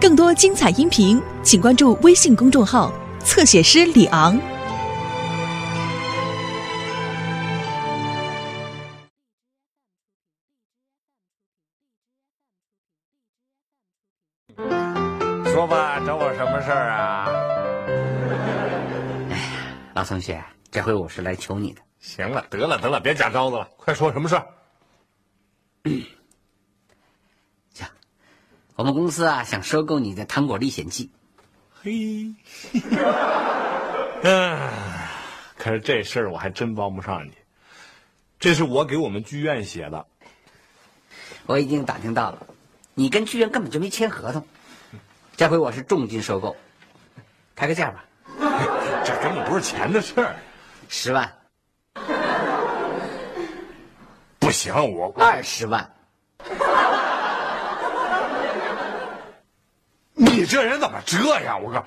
更多精彩音频，请关注微信公众号“侧写师李昂”。说吧，找我什么事儿啊？哎呀，老同学，这回我是来求你的。行了，得了，得了，别假招子了，快说什么事儿？行，我们公司啊想收购你的《糖果历险记》。嘿，可是这事儿我还真帮不上你，这是我给我们剧院写的。我已经打听到了，你跟剧院根本就没签合同。这回我是重金收购，开个价吧。这根本不是钱的事儿，10万。不行，我20万。你这人怎么这样？我告诉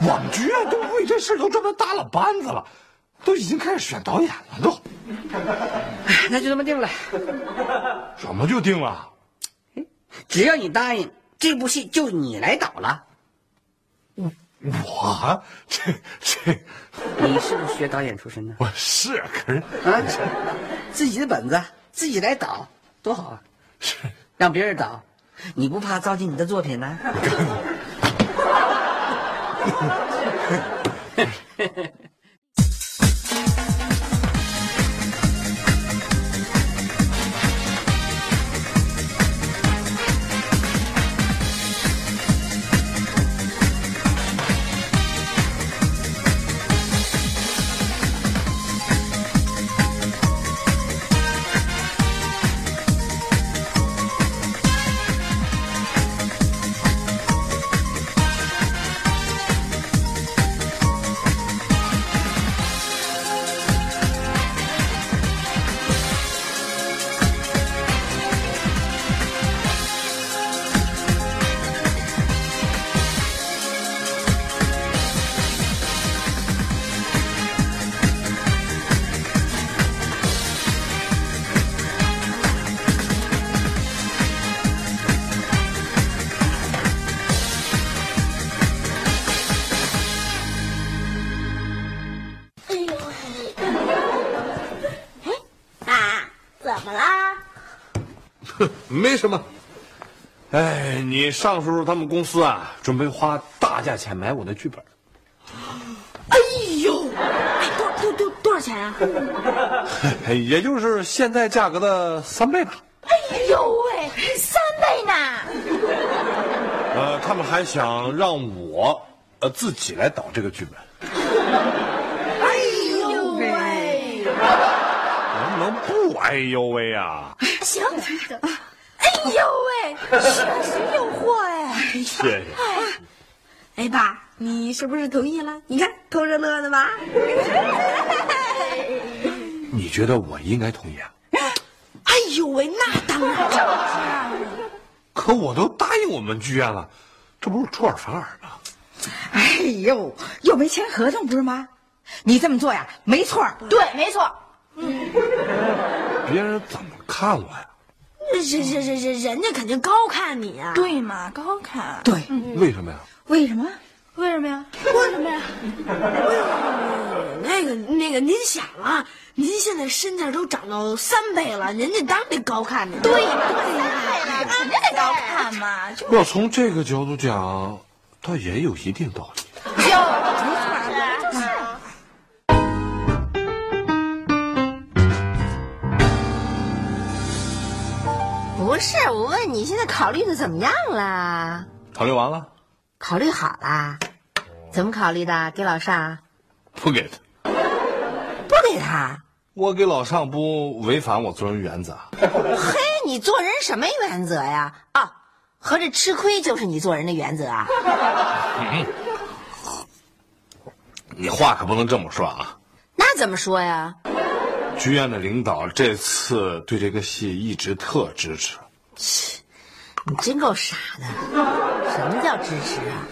你，我们剧院都为这事都专门搭了班子了，都已经开始选导演了都。那就这么定了。什么就定了？只要你答应，这部戏就你来导了。我这，你是不是学导演出身呢？我是，可是啊，自己的本子。自己来导多好啊！是让别人导，你不怕糟践你的作品呢？没什么，哎，你尚叔叔他们公司啊，准备花大价钱买我的剧本。哎呦，多少钱啊？也就是现在价格的3倍吧。哎呦喂，3倍呢？他们还想让我自己来导这个剧本。哎呦喂，能不能不哎呦喂啊？行。哎呦喂，确实诱惑哎！谢谢。哎爸，你是不是同意了？你看偷着乐的吧。你觉得我应该同意啊？哎呦喂，那当然了。可我都答应我们剧院了，这不是出尔反尔吗？哎呦，又没签合同不是吗？你这么做呀，没错。对，没错。嗯。别人怎么看我呀？人家肯定高看你啊，对嘛，高看。对，为什么呀？为什么呀？那个，您想啊，您现在身价都涨到3倍了，人家当然高看你。对呀，肯定得高看嘛。要从这个角度讲，倒也有一定道理。不是，我问你，现在考虑的怎么样了？考虑完了，考虑好了，怎么考虑的？给老尚？不给他，不给他。我给老尚不违反我做人原则。嘿，你做人什么原则呀？哦，合着吃亏就是你做人的原则啊？你话可不能这么说啊。那怎么说呀？剧院的领导这次对这个戏一直特支持。你真够傻的！什么叫支持啊？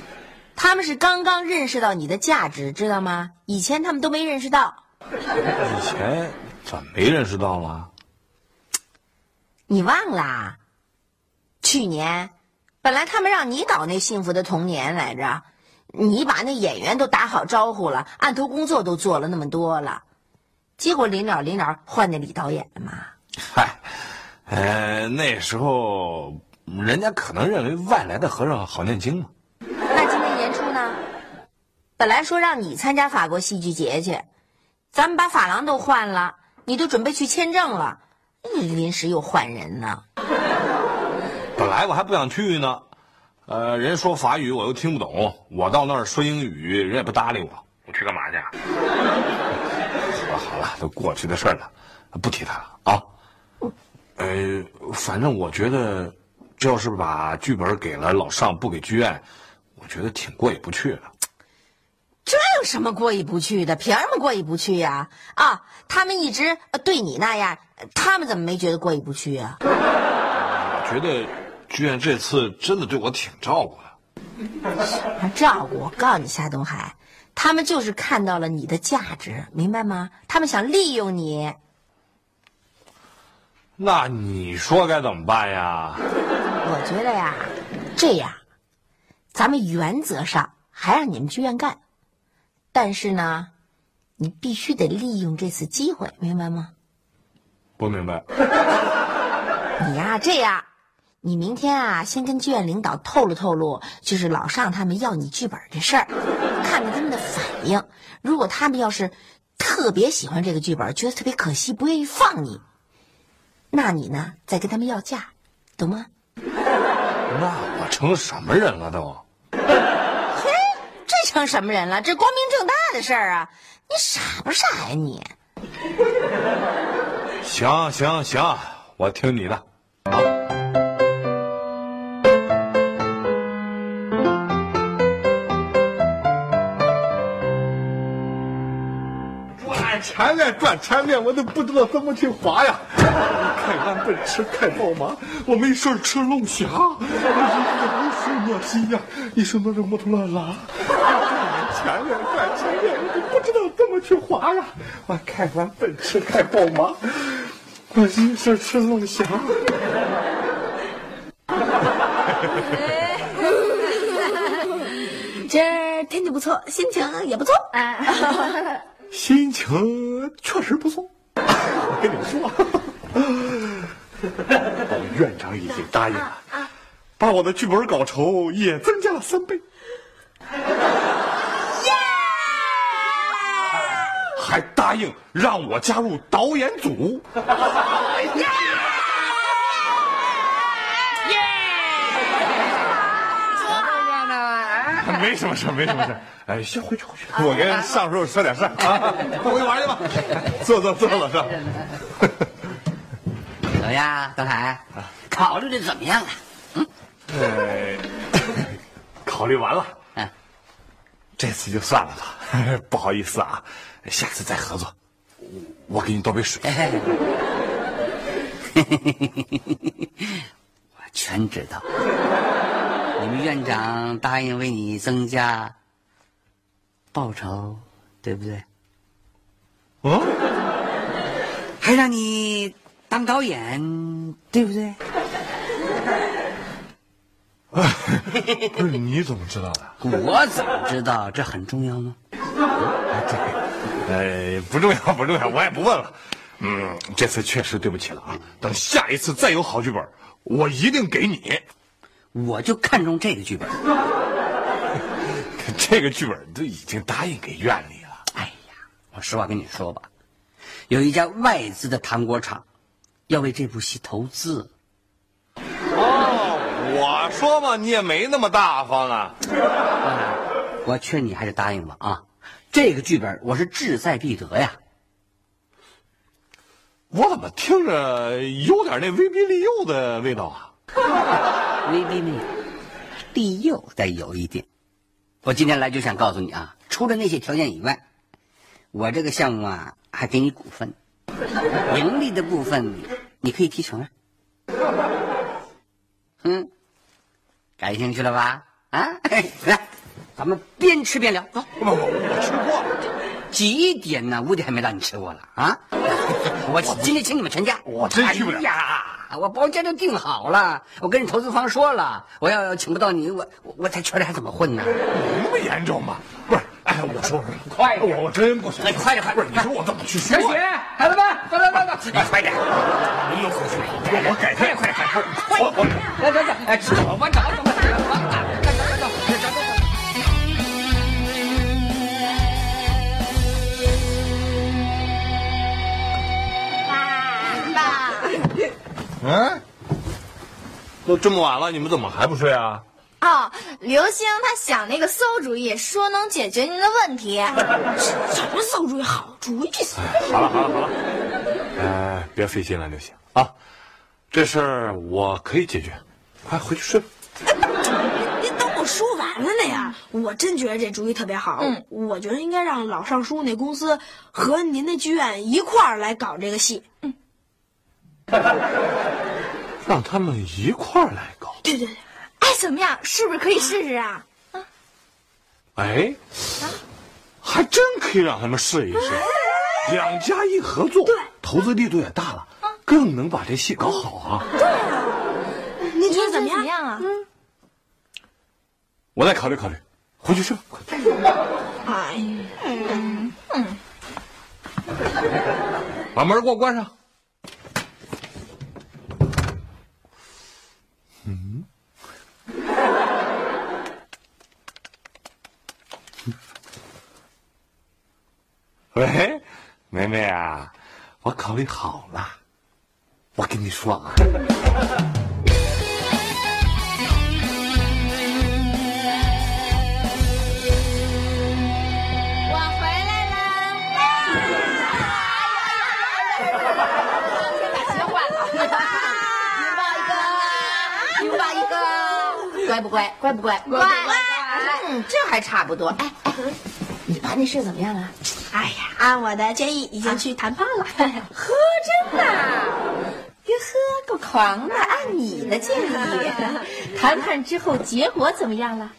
他们是刚刚认识到你的价值，知道吗？以前他们都没认识到。以前咋没认识到了？你忘了？去年本来他们让你导那《幸福的童年》来着，你把那演员都打好招呼了，案头工作都做了那么多了，结果临了换那李导演了嘛。嗨，那时候人家可能认为外来的和尚好念经嘛。那今天演出呢？本来说让你参加法国戏剧节去，咱们把法郎都换了，你都准备去签证了，你临时又换人呢。本来我还不想去呢，人说法语我又听不懂，我到那儿说英语，人也不搭理我，我去干嘛去？好了，都过去的事了，不提他了啊。反正我觉得，这要是把剧本给了老尚，不给剧院，我觉得挺过意不去的。这有什么过意不去的？凭什么过意不去呀？啊，他们一直对你那样，他们怎么没觉得过意不去呀？我觉得剧院这次真的对我挺照顾的。照顾？我告诉你，夏东海，他们就是看到了你的价值，明白吗？他们想利用你。那你说该怎么办呀？我觉得呀，这样，咱们原则上还让你们剧院干，但是呢，你必须得利用这次机会，明白吗？不明白。你呀，这样，你明天啊，先跟剧院领导透露，就是老尚他们要你剧本这事儿，看看他们的反应。如果他们要是特别喜欢这个剧本，觉得特别可惜，不愿意放你，那你呢，再跟他们要价，懂吗？那我成什么人了都？嘿，这成什么人了？这光明正大的事儿啊！你傻不傻呀你？行，我听你的。啊！赚钱呀，赚钱呀！我都不知道怎么去花呀。看俺奔驰，看宝马，我没事吃龙虾。我是诺基亚，你是那个摩托罗拉。赚钱呀！我都不知道怎么去花呀。我看俺奔驰，看宝马，我一事吃龙虾。这天气不错，心情也不错。心情确实不错。我跟你们说。院长已经答应了，把我的剧本稿酬也增加了3倍，还答应让我加入导演组。没什么事。哎，先回去。我跟尚叔说点事啊，回去玩去吧。坐，老尚。怎么样，东海？考虑的怎么样了？考虑完了。这次就算了吧，不好意思啊，下次再合作，我给你倒杯水。我全知道，你们院长答应为你增加报酬，对不对？哦，还让你当导演，对不对？不是，你怎么知道的？我怎么知道？这很重要吗？不重要，我也不问了。这次确实对不起了啊！等下一次再有好剧本，我一定给你。我就看中这个剧本。这个剧本都已经答应给院里了。哎呀，我实话跟你说吧，有一家外资的糖果厂要为这部戏投资。我说嘛，你也没那么大方啊。我劝你还是答应吧啊！这个剧本我是志在必得呀。我怎么听着有点那威逼利诱的味道啊？威逼利诱再有一点。我今天来就想告诉你啊，除了那些条件以外，我这个项目啊还给你股份。盈利的部分你可以提成啊。感兴趣了吧？啊，来，咱们边吃边聊。走，我吃过了。几点呢？5点还没让你吃过了啊？我今天请你们全家，我真去不了呀！我包间都定好了，我跟你投资方说了，我要请不到您，我在圈里还怎么混呢？那么严重吗？不是，哎，我说快点，我真不行，快点快点，不是，你说我怎么去说？小雪，孩子们，走，你快点，你有口福，我改天快点，我走，哎，吃我我找怎么？ 嗯，都这么晚了，你们怎么还不睡啊？哦，刘星他想那个馊主意，说能解决您的问题。什么馊主意？好主意！好了，别费劲了，刘星啊，这事儿我可以解决，快回去睡吧。您等我说完了呢呀！我真觉得这主意特别好，我觉得应该让老尚书那公司和您的剧院一块儿来搞这个戏。嗯。 让他们一块儿来搞。对，哎，怎么样？是不是可以试试啊？啊，哎，还真可以让他们试一试。两家一合作，对，投资力度也大了，更能把这戏搞好啊。对啊，您觉得怎么样啊？嗯，我再考虑考虑，回去睡吧。哎，把门给我关上。 嗯，喂，梅梅啊，我考虑好了，我跟你说啊。乖不乖？这还差不多。哎，你爸那事怎么样了？哎呀，按我的建议已经去谈判了。呵，真的？别喝，够狂的！按你的建议，谈判之后结果怎么样了？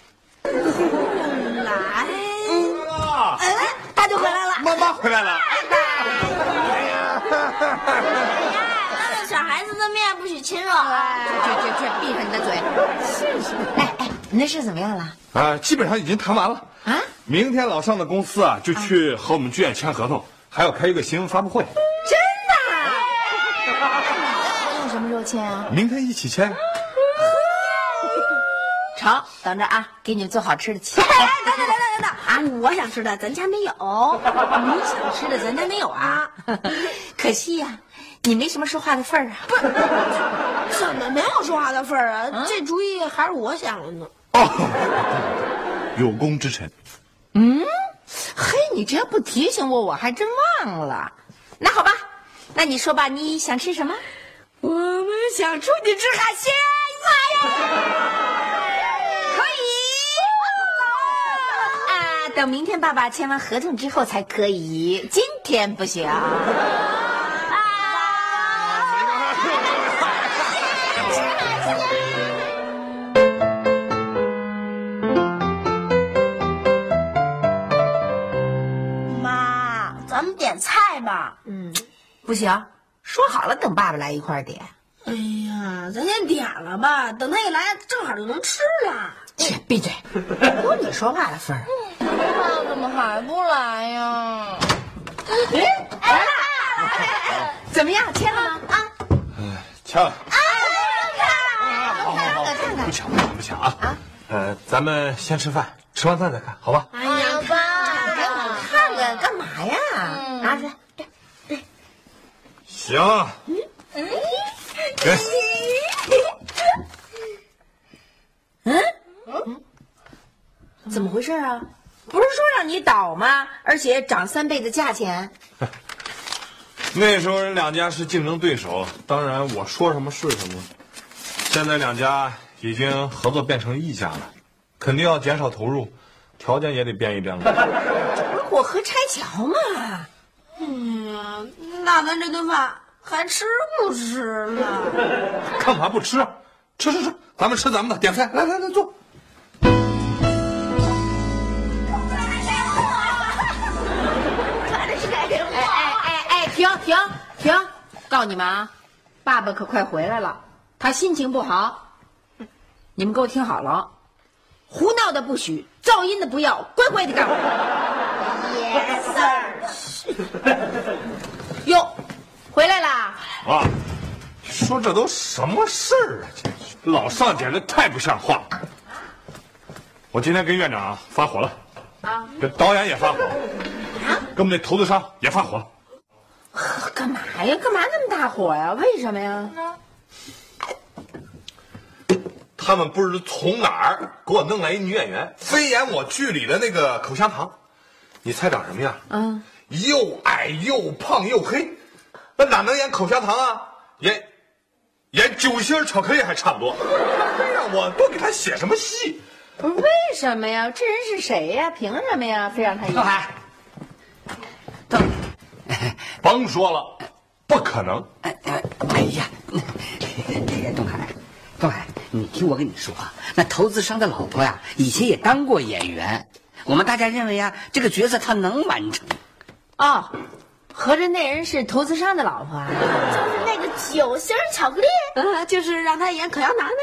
来，哎，大舅回来了，妈回来了。小孩子的面不许亲热。去，闭上你的嘴。是。哎，你那事怎么样了？啊，基本上已经谈完了。啊，明天老尚的公司啊，就去和我们剧院签合同，还要开一个新闻发布会。真的？那什么时候签啊？明天一起签。成，等着啊，给你们做好吃的去。等，我想吃的咱家没有，你想吃的咱家没有啊？可惜呀。 你没什么说话的份儿啊！不是，怎么没有说话的份儿啊？这主意还是我想的呢。哦，有功之臣。嗯，嘿，你这要不提醒我，我还真忘了。那好吧，那你说吧，你想吃什么？我们想出去吃海鲜。可以。啊，等明天爸爸签完合同之后才可以，今天不行。 菜吧，不行，说好了等爸爸来一块儿点。哎呀，咱先点了吧，等他一来，正好就能吃了。去，闭嘴，有你说话的份儿。爸怎么还不来呀？哎，怎么样，签了吗？啊，签了。啊，看看，不抢啊！啊，咱们先吃饭，吃完饭再看，好吧？哎呀，爸，给我看看干嘛呀？ 拿出来，对，行，给，怎么回事啊？不是说让你倒吗？而且涨3倍的价钱。那时候人两家是竞争对手，当然我说什么是什么。现在两家已经合作变成一家了，肯定要减少投入，条件也得变一变了。这不是火河拆桥吗？ 那咱这顿饭还吃不吃了？干嘛不吃？吃，咱们吃咱们的，点菜，来坐。哎，停！告诉你们啊，爸爸可快回来了，他心情不好。你们给我听好了，胡闹的不许，噪音的不要，乖乖的干活。Yes sir。哟，回来啦！啊，说这都什么事儿啊？这老上简直太不像话。我今天跟院长发火了，啊，跟导演也发火，啊，跟我们那投资商也发火了。 干嘛呀？干嘛那么大火呀？为什么呀？他们不知从哪儿给我弄来一女演员，非演我剧里的那个口香糖。你猜长什么样？嗯，又矮又胖又黑，那哪能演口香糖啊？演酒心巧克力还差不多。非让我多给他写什么戏？不是为什么呀？这人是谁呀？凭什么呀？非让他演？等。 甭说了，不可能！哎呀，东海，你听我跟你说啊，那投资商的老婆呀，以前也当过演员。我们大家认为呀，这个角色她能完成。哦，合着那人是投资商的老婆啊？就是那个酒心巧克力，就是让他演口香糖那个，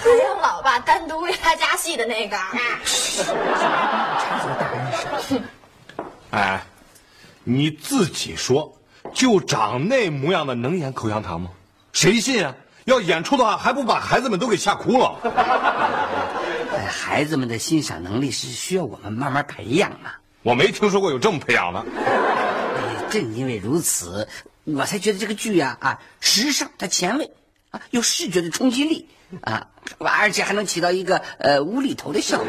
还有老爸单独为他加戏的那个。哎。 你自己说，就长那模样的能演口香糖吗？谁信啊？要演出的话，还不把孩子们都给吓哭了？孩子们的欣赏能力是需要我们慢慢培养嘛。我没听说过有这么培养的。正因为如此，我才觉得这个剧呀时尚它前卫，有视觉的冲击力而且还能起到一个无厘头的效果。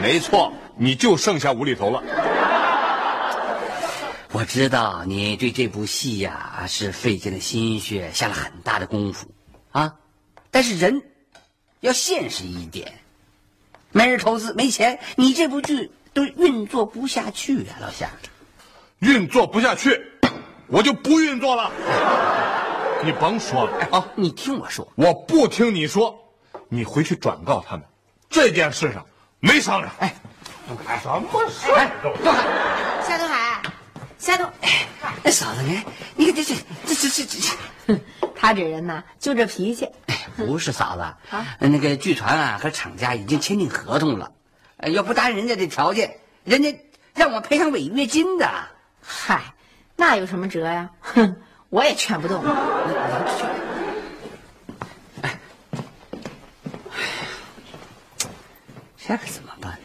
没错，你就剩下无厘头了。 我知道你对这部戏呀是费尽了心血，下了很大的功夫，但是人要现实一点，没人投资，没钱，你这部剧都运作不下去啊，老夏。运作不下去，我就不运作了。你甭说了你听我说，我不听你说，你回去转告他们，这件事上没商量。哎，东海，什么事？东海，夏东海。 夏东，哎，嫂子，你看这，他这人呐，就这脾气。不是嫂子，那个剧团和厂家已经签订合同了，要不答应人家的条件，人家让我赔偿违约金的。嗨，那有什么辙呀？哼，我也劝不动。哎，这可怎么办？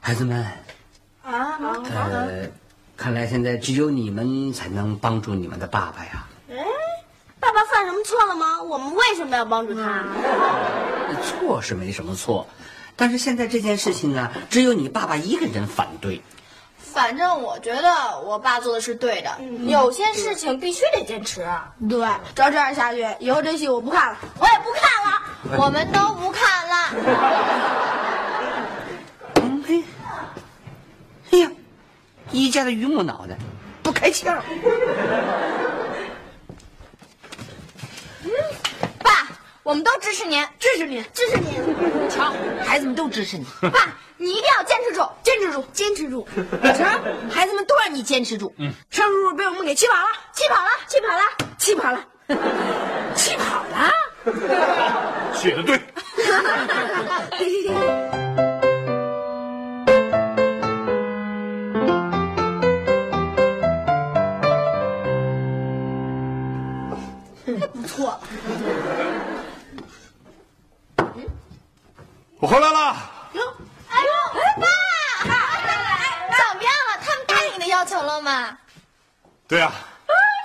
孩子们，看来现在只有你们才能帮助你们的爸爸呀。哎，爸爸犯什么错了吗？我们为什么要帮助他？错是没什么错，但是现在这件事情呢，只有你爸爸一个人反对。 反正我觉得我爸做的是对的，有些事情必须得坚持。对，照这样下去，以后这戏我不看了，我也不看了，我们都不看了。哎呀，一家的榆木脑袋，不开窍。爸，我们都支持您，支持您，支持您。瞧，孩子们都支持你，爸。 你一定要坚持住，坚持住，坚持住！成，孩子们都让你坚持住。盛叔叔被我们给气跑了，气跑了，气跑了，气跑了，气跑了！写的对。不错。我回来了。 要求了吗？对呀。啊，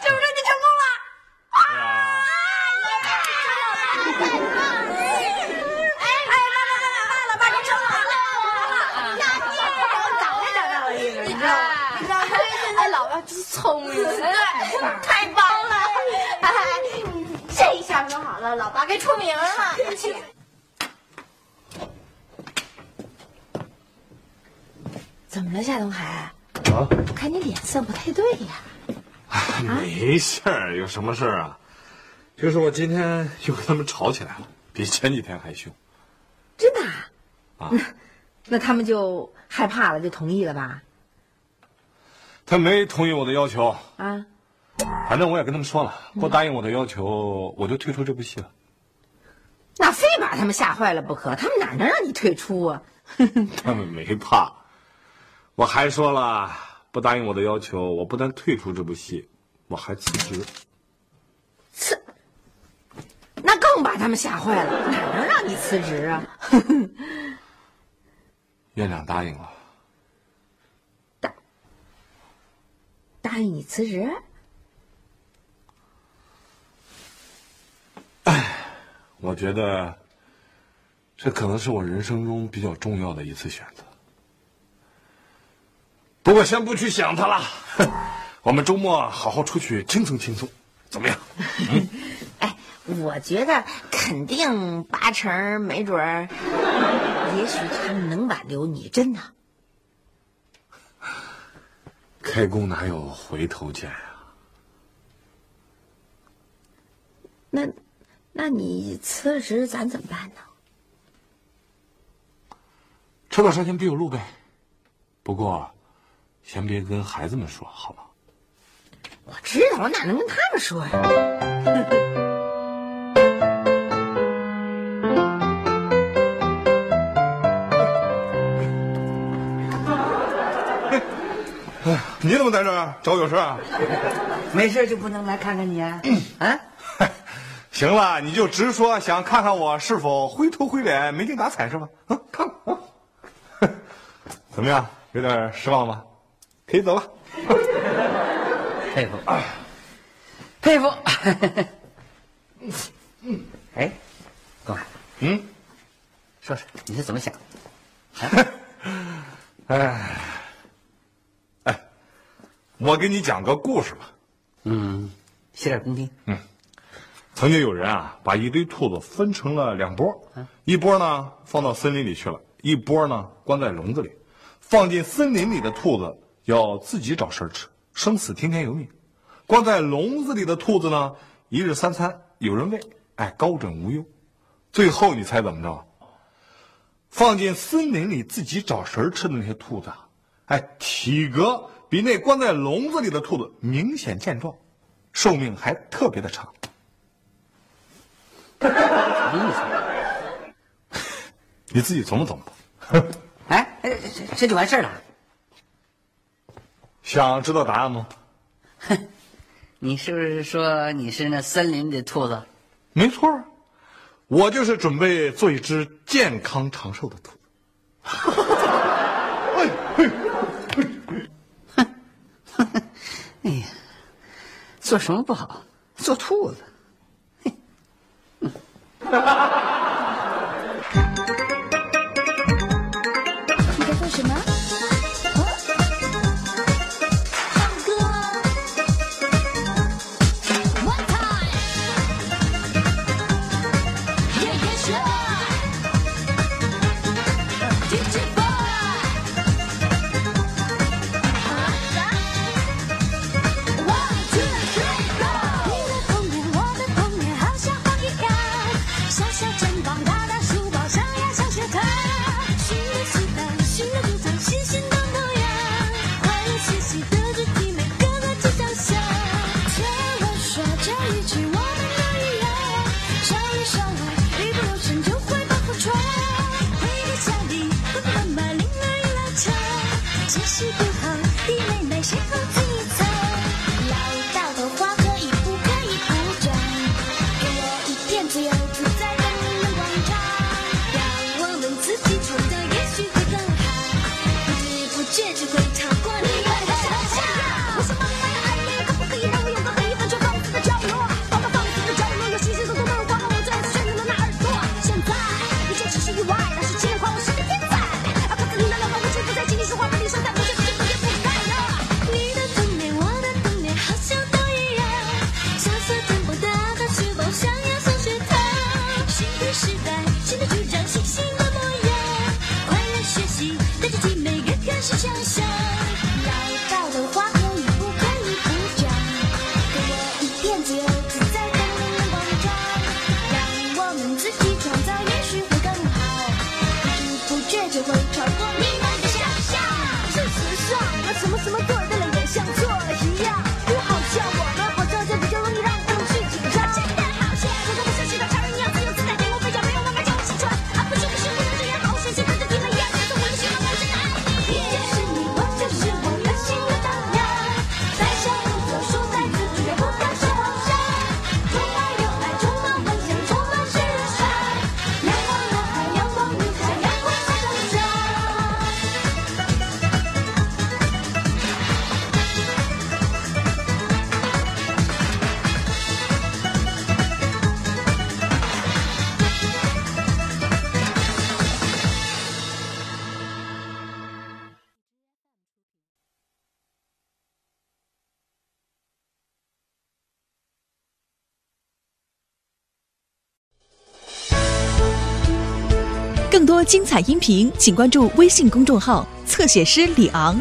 这么着你成功了！哎，爸，你成功了！早就知道了，你知道吗？哎，老爸真聪明，太棒了！哎，这一下说好了，老爸该出名了。 怎么了，夏东海？ 我看你脸色不太对呀。哎，没事儿，有什么事儿啊？就是我今天又跟他们吵起来了，比前几天还凶。真的啊？啊，那他们就害怕了，就同意了吧？他没同意我的要求啊。反正我也跟他们说了，不答应我的要求，我就退出这部戏了。那非把他们吓坏了不可，他们哪能让你退出啊？他们没怕，我还说了，不答应我的要求，我不但退出这部戏，我还辞职。辞？那更把他们吓坏了，哪能让你辞职啊？院长答应了。答应你辞职？ 我觉得，这可能是我人生中比较重要的一次选择。不过先不去想它了，我们周末好好出去轻松轻松，怎么样？嗯、哎，我觉得肯定八成没准儿，也许他们能挽留你，真的。开弓哪有回头箭啊？那。 那你辞职，咱怎么办呢？车到山前必有路呗。不过，先别跟孩子们说，好吧？我知道，我哪能跟他们说呀、啊？你怎么在这儿？找我有事啊？没事就不能来看看你啊？啊？行了，你就直说，想看看我是否灰头灰脸、没精打采是吧？啊，看啊，怎么样？有点失望吧？可以走了。佩服，佩服。哎，哥们，嗯，说说你是怎么想的？哎，我给你讲个故事吧。嗯，洗耳恭听。嗯。 曾经有人啊，把一堆兔子分成了两波，一波呢放到森林里去了，一波呢关在笼子里。放进森林里的兔子要自己找事儿吃，生死听天由命；关在笼子里的兔子呢，一日三餐有人喂，哎，高枕无忧。最后你猜怎么着？放进森林里自己找食儿吃的那些兔子啊，哎，体格比那关在笼子里的兔子明显健壮，寿命还特别的长。 什么意思？你自己琢磨琢磨。哎，这就完事儿了。想知道答案吗？哼，你是不是说你是那森林的兔子？没错，我就是准备做一只健康长寿的兔子。哎呀，做什么不好？做兔子。 你在做什么？啊？唱歌 ，One time， Yeah Yeah Sure，DJ Boy， One Two Three Go。 你的童年，我的童年，好像黄一样。 小小城堡，大大书包，上呀上学堂，新的期待，新的主场，新鲜的模样，快乐学习，德智体美，各个技巧想。听我说这一句，我们都一样，少里少外，一不留神就会把火闯。回到家里，爸爸妈妈拎儿一拉长，这是不好，弟妹妹谁好听一猜？老大的话可以不可以鼓掌？给我一片自由。 自己创造，也许会更好。什么什么做的人也像做了一样，不好笑，我们好像就比较容易让他们去紧张。真的好笑，如果不是寻找常人一样自由自在，别无非讲，没有妈妈叫我起床，啊不是不是不能这样，好神仙跟着听了一样，从我的学问我真的爱你。你就是你，我就是我，任性的荡漾，在山路走，树在自己也不敢受伤，充满有爱，充满幻想，充满时尚，阳光男孩，阳光女孩，阳光小生长。更多精彩音频，请关注微信公众号“侧写师李昂”。